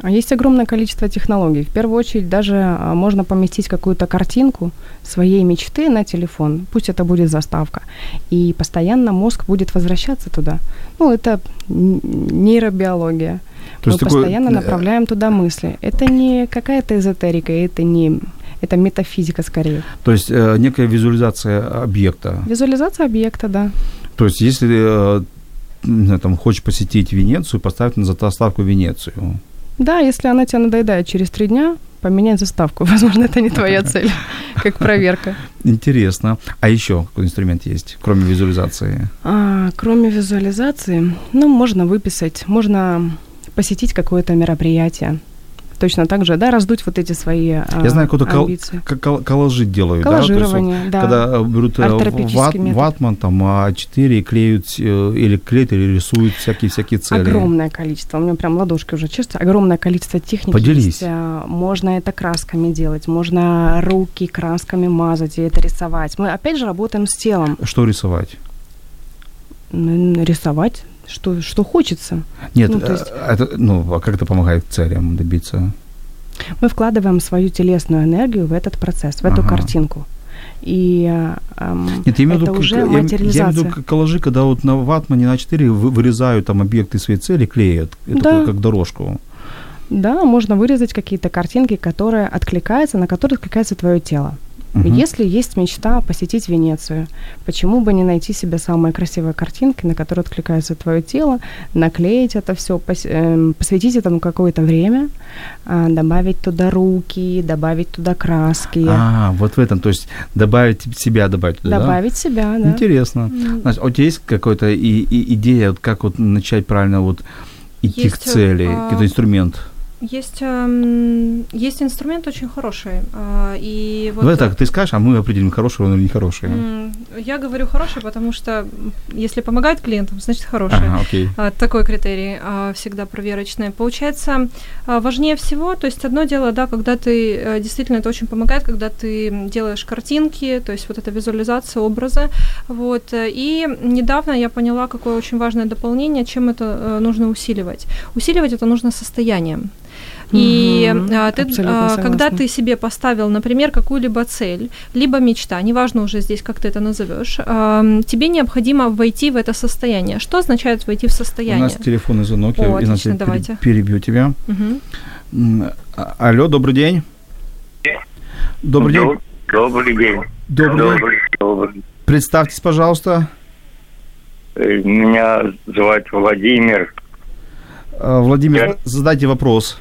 Есть огромное количество технологий. В первую очередь даже можно поместить какую-то картинку своей мечты на телефон. Пусть это будет заставка. И постоянно мозг будет возвращаться туда. Ну, это нейробиология. То есть мы такой... постоянно направляем туда мысли. Это не какая-то эзотерика, это не... Это метафизика скорее. То есть э, некая визуализация объекта. Визуализация объекта, да. То есть если э, там, хочешь посетить Венецию, поставь на заставку Венецию. Да, если она тебе надоедает через три дня, поменяй заставку. Возможно, это не твоя цель, как проверка. Интересно. А еще какой инструмент есть, кроме визуализации? А, кроме визуализации, ну, можно выписать, можно посетить какое-то мероприятие. Точно так же, да, раздуть вот эти свои амбиции. Я знаю, какой-то амбиции. Кол- кол- коллажи делают. Коллажирование, да. То есть, вот, да. Когда берут ват, ватман, там, а четыре и клеют, или клеят, или рисуют всякие-всякие цели. Огромное количество. У меня прям ладошки уже чешутся. Огромное количество техники. Поделись. Есть. Можно это красками делать, можно руки красками мазать и это рисовать. Мы, опять же, работаем с телом. Что рисовать? Ну, рисовать... Что, что хочется. Нет, ну, то есть... это, ну, а как это помогает целям добиться? Мы вкладываем свою телесную энергию в этот процесс, в ага. эту картинку. И эм, Нет, я это веду, уже к, материализация. Я имею в виду коллажи, когда вот на ватмане на А четыре вырезают там объекты своей цели, клеят, это да. как дорожку. Да, можно вырезать какие-то картинки, которые откликаются, на которые откликается твое тело. Uh-huh. Если есть мечта посетить Венецию, почему бы не найти себе самые красивые картинки, на которые откликается твое тело, наклеить это все, посвятить этому какое-то время, добавить туда руки, добавить туда краски. А, вот в этом, то есть добавить себя, добавить туда, Добавить да? себя, да. Интересно. Mm. Значит, у тебя есть какая-то и, и идея, вот, как вот начать правильно вот идти есть, к цели, а... какой-то инструмент? Есть, есть инструмент очень хороший. И вот... Давай так, ты скажешь, а мы определим, хороший он или нехороший. Я говорю хороший, потому что если помогает клиентам, значит хороший. Ага, окей. Такой критерий всегда проверочный. Получается, важнее всего, то есть одно дело, да, когда ты, действительно это очень помогает, когда ты делаешь картинки, то есть вот эта визуализация, образы. Вот. И недавно я поняла, какое очень важное дополнение, чем это нужно усиливать. Усиливать это нужно состоянием. И mm-hmm. ты, а, когда ты себе поставил, например, какую-либо цель, либо мечта, неважно уже здесь, как ты это назовешь, а, тебе необходимо войти в это состояние. Что означает войти в состояние? У нас телефонный звонок, О, я отлично, давайте. перебью тебя. Угу. Алло, добрый день. Добрый день. Добрый день. Добрый. Добрый. Представьтесь, пожалуйста. Меня зовут Владимир. Владимир, я... задайте вопрос.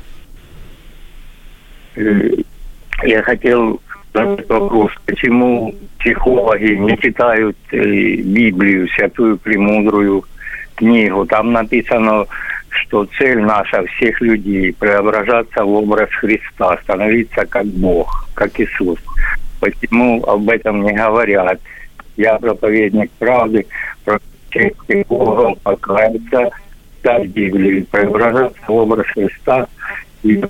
Я хотел задать вопрос, почему психологи не читают Библию, святую премудрую книгу? Там написано, что цель наша всех людей – преображаться в образ Христа, становиться как Бог, как Иисус. Почему об этом не говорят? Я проповедник правды, прошу всех психологов покаяться, Библии, преображаться в образ Христа и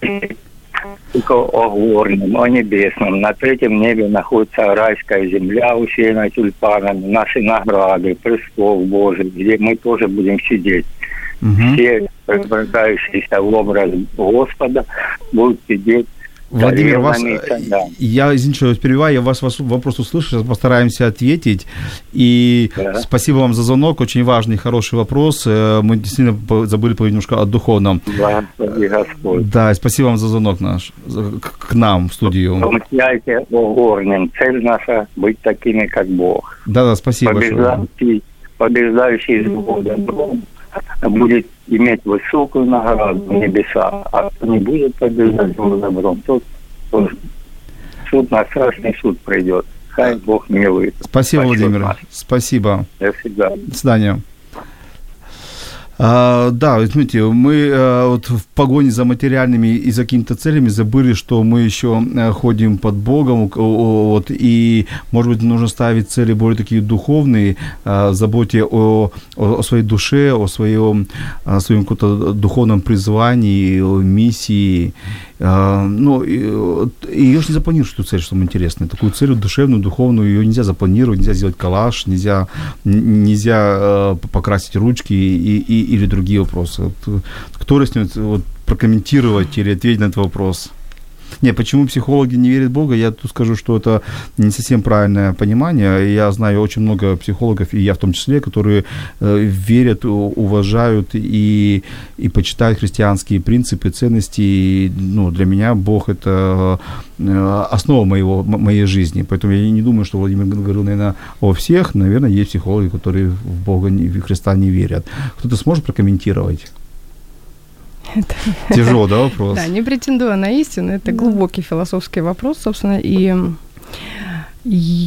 только о горном, о небесном. На третьем небе находится райская земля, усеянная тюльпанами, наши награды, престол Божий, где мы тоже будем сидеть. Угу. Все преображающиеся в образ Господа будут сидеть. Владимир, вас, я, извините, перебиваю, я ваш вопрос услышал, сейчас постараемся ответить. И да. спасибо вам за звонок, очень важный, хороший вопрос. Мы действительно забыли поговорить немножко о духовном. Господи, Господь. Да, спасибо вам за звонок наш, к нам в студию. Помышляйте о горнем, цель наша быть такими, как Бог. Да-да, спасибо большое. Побеждающий зло добром будет иметь высокую награду в небеса, а кто не будет побеждать зло добром, тот, тот суд на страшный суд придет. Хай Бог милует. Спасибо, Спасибо Владимир. Вас. Спасибо. До свидания. До свидания. А, да, извините, мы а, вот в погоне за материальными и за какими-то целями забыли, что мы еще ходим под Богом, вот, и, может быть, нужно ставить цели более такие духовные, а, заботе о, о, о своей душе, о своем, о своем каком-то духовном призвании, о миссии. А, ну, ее же не запланируешь, эту цель, что вам интересно. Такую цель душевную, духовную, ее нельзя запланировать, нельзя сделать коллаж, нельзя, нельзя покрасить ручки и, и или другие вопросы. Кто рискнет вот, прокомментировать или ответить на этот вопрос? Нет, почему психологи не верят в Бога? Я тут скажу, что это не совсем правильное понимание. Я знаю очень много психологов, и я в том числе, которые верят, уважают и, и почитают христианские принципы, ценности. И, ну, для меня Бог – это основа моего, моей жизни. Поэтому я не думаю, что Владимир говорил, наверное, о всех. Наверное, есть психологи, которые в Бога, в Христа не верят. Кто-то сможет прокомментировать? Тяжелый, да, вопрос? Да, не претендуя на истину, это глубокий философский вопрос, собственно, и...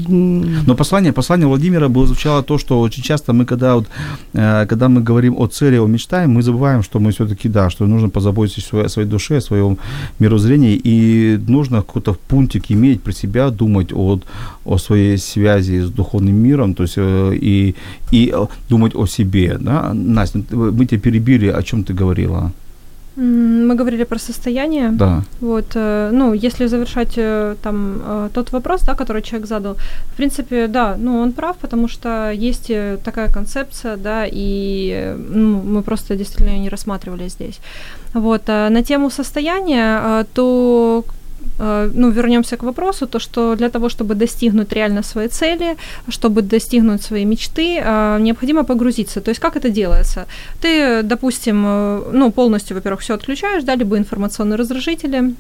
Но послание, послание Владимира было звучало то, что очень часто мы, когда, вот, когда мы говорим о цели, о мечтаем, мы забываем, что мы все-таки, да, что нужно позаботиться о своей душе, о своем мирозрении, и нужно какой-то пунктик иметь при себя, думать о, о своей связи с духовным миром, то есть и, и думать о себе. Да? Настя, мы тебя перебили, о чем ты говорила? Мы говорили про состояние. Да. Вот, ну, если завершать там тот вопрос, да, который человек задал, в принципе, да, ну, он прав, потому что есть такая концепция, да, и ну, мы просто действительно её не рассматривали здесь. Вот, на тему состояния, то... Ну, вернёмся к вопросу, то, что для того, чтобы достигнуть реально своей цели, чтобы достигнуть своей мечты, необходимо погрузиться. То есть как это делается? Ты, допустим, ну, полностью, во-первых, всё отключаешь, да, либо информационные раздражители,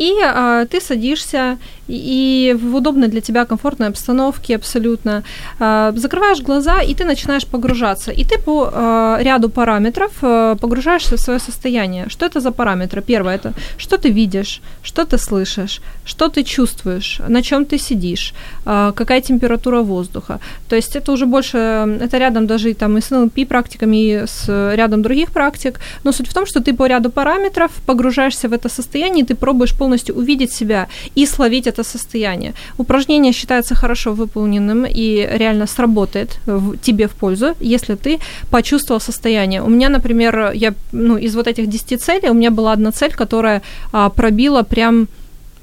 и а, ты садишься, и в удобной для тебя комфортной обстановке абсолютно а, закрываешь глаза, и ты начинаешь погружаться. И ты по а, ряду параметров а, погружаешься в своё состояние. Что это за параметры? Первое – это что ты видишь, что ты слышишь, что ты чувствуешь, на чём ты сидишь, а, какая температура воздуха. То есть это уже больше, это рядом даже и, там, и с эн эл пи-практиками, и с рядом других практик. Но суть в том, что ты по ряду параметров погружаешься в это состояние, и ты пробуешь полностью полностью увидеть себя и словить это состояние. Упражнение считается хорошо выполненным и реально сработает в, тебе в пользу, если ты почувствовал состояние. У меня, например, я, ну, из вот этих десяти целей у меня была одна цель, которая а, пробила прям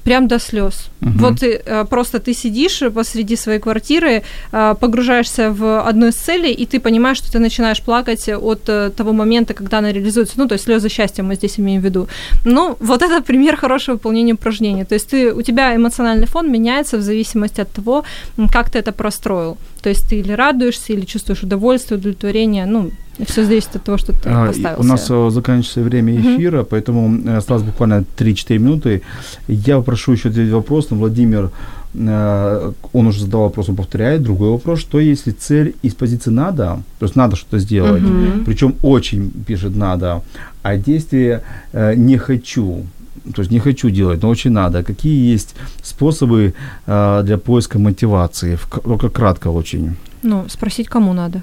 Прям до слёз. Uh-huh. Вот э, просто ты сидишь посреди своей квартиры, э, погружаешься в одну из целей, и ты понимаешь, что ты начинаешь плакать от э, того момента, когда она реализуется. Ну, то есть слёзы счастья мы здесь имеем в виду. Ну, вот это пример хорошего выполнения упражнения. То есть ты, у тебя эмоциональный фон меняется в зависимости от того, как ты это простроил. То есть ты или радуешься, или чувствуешь удовольствие, удовлетворение, ну... Всё зависит от того, что ты а, поставил. У нас а, заканчивается время эфира, mm-hmm. поэтому осталось буквально три-четыре минуты. Я попрошу ещё ответить вопрос. Владимир, э, он уже задавал вопрос, он повторяет. Другой вопрос, что если цель из позиции «надо», то есть надо что-то сделать, mm-hmm. причём очень пишет «надо», а действие э, «не хочу». То есть не хочу делать, но очень надо. Какие есть способы э, для поиска мотивации? Только кратко очень. Ну, спросить, кому надо.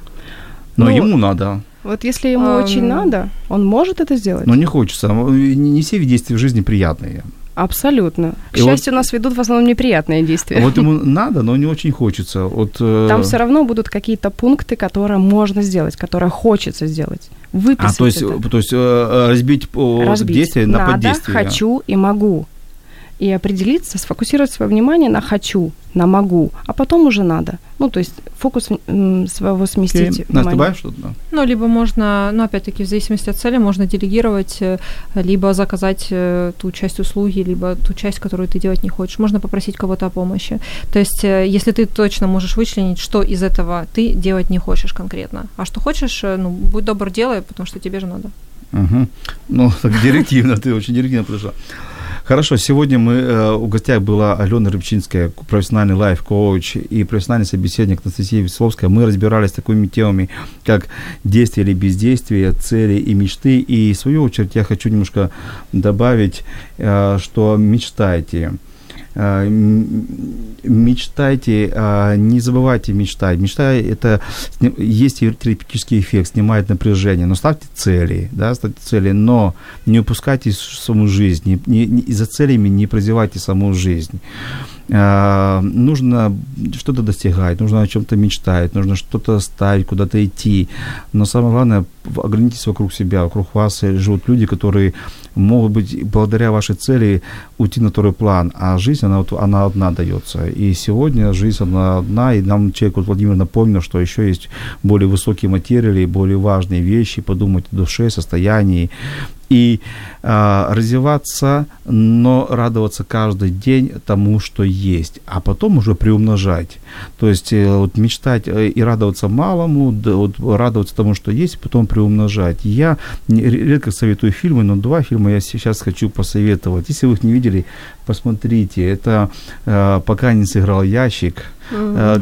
Но ну, ему надо. Вот если ему а, очень надо, он может это сделать. Но не хочется. Не все действия в жизни приятные. Абсолютно. К и счастью, вот, нас ведут в основном неприятные действия. Вот ему надо, но не очень хочется. Вот, э... Там всё равно будут какие-то пункты, которые можно сделать, которые хочется сделать. Выписать а, то есть, это. То есть э, разбить, разбить действие на надо, поддействие. Надо, хочу и могу. И определиться, сфокусировать своё внимание на «хочу», на «могу», а потом уже «надо». Ну, то есть фокус м, своего сместить. Okay. Настя, бывает что-то? Да. Ну, либо можно, ну, опять-таки, в зависимости от цели, можно делегировать, либо заказать ту часть услуги, либо ту часть, которую ты делать не хочешь. Можно попросить кого-то о помощи. То есть если ты точно можешь вычленить, что из этого ты делать не хочешь конкретно, а что хочешь, ну, будь добр, делай, потому что тебе же надо. Угу. Ну, так директивно, ты очень директивно пришла. Хорошо, сегодня мы, э, у гостях была Алена Рыбчинская, профессиональный лайф-коуч и профессиональный собеседник Анастасия Веселовская. Мы разбирались с такими темами, как действие или бездействие, цели и мечты. И в свою очередь я хочу немножко добавить, э, что мечтайте. Мечтайте, не забывайте мечтать. Мечтай, это есть терапевтический эффект, снимает напряжение. Но ставьте цели, да, ставьте цели, но не упускайте саму жизнь, не, не, не, за целями не прозевайте саму жизнь. А, нужно что-то достигать, нужно о чём-то мечтать, нужно что-то ставить, куда-то идти. Но самое главное, оглянитесь вокруг себя, вокруг вас живут люди, которые могут быть, благодаря вашей цели, уйти на второй план. А жизнь, она, она одна даётся. И сегодня жизнь, она одна. И нам человек, вот Владимир напомнил, что ещё есть более высокие материи, более важные вещи, подумать о душе, состоянии. И э, развиваться, но радоваться каждый день тому, что есть, а потом уже приумножать. То есть э, вот мечтать и радоваться малому, да, вот, радоваться тому, что есть, потом приумножать. Я редко советую фильмы, но два фильма я сейчас хочу посоветовать. Если вы их не видели, посмотрите, это э, пока не сыграл ящик, э,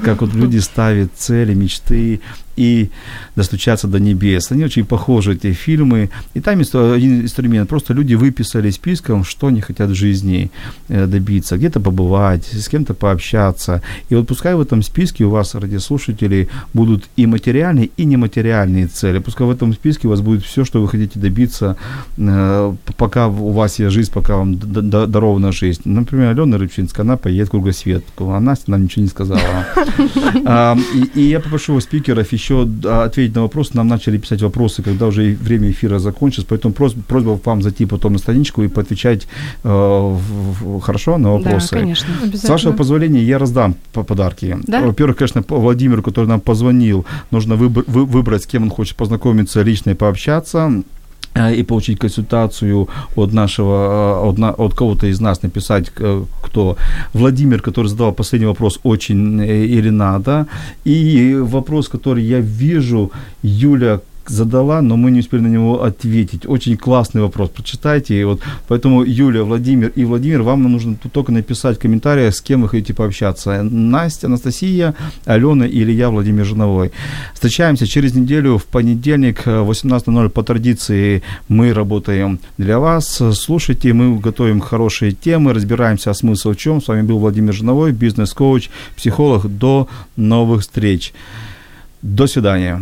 как вот люди ставят цели, мечты и достучаться до небес. Они очень похожи, эти фильмы. И там есть один инструмент. Просто люди выписали списком, что они хотят в жизни добиться. Где-то побывать, с кем-то пообщаться. И вот пускай в этом списке у вас, радиослушатели, будут и материальные, и нематериальные цели. Пускай в этом списке у вас будет все, что вы хотите добиться, пока у вас есть жизнь, пока вам дарована жизнь. Например, Алена Рыбчинская, она поедет кругосветку. А Настя нам ничего не сказала. И я попрошу спикеров еще еще ответить на вопрос. Нам начали писать вопросы, когда уже время эфира закончилось, поэтому просьба, просьба вам зайти потом на страничку и поотвечать э, в, хорошо на вопросы. Да, конечно, обязательно. С вашего позволения я раздам подарки. Да? Во-первых, конечно, Владимиру, который нам позвонил, нужно выбор, вы, выбрать, с кем он хочет познакомиться лично и пообщаться, и получить консультацию от нашего, от, от кого-то из нас, написать, кто. Владимир, который задал последний вопрос, очень или надо. И вопрос, который я вижу, Юля задала, но мы не успели на него ответить. Очень классный вопрос, прочитайте. Вот. Поэтому Юля, Владимир и Владимир, вам нужно тут только написать в комментариях, с кем вы хотите пообщаться. Настя, Анастасия, Алена или я, Владимир Женовой. Встречаемся через неделю в понедельник восемнадцать ноль ноль. По традиции мы работаем для вас. Слушайте, мы готовим хорошие темы, разбираемся, а смысл в чем. С вами был Владимир Женовой, бизнес-коуч, психолог. До новых встреч. До свидания.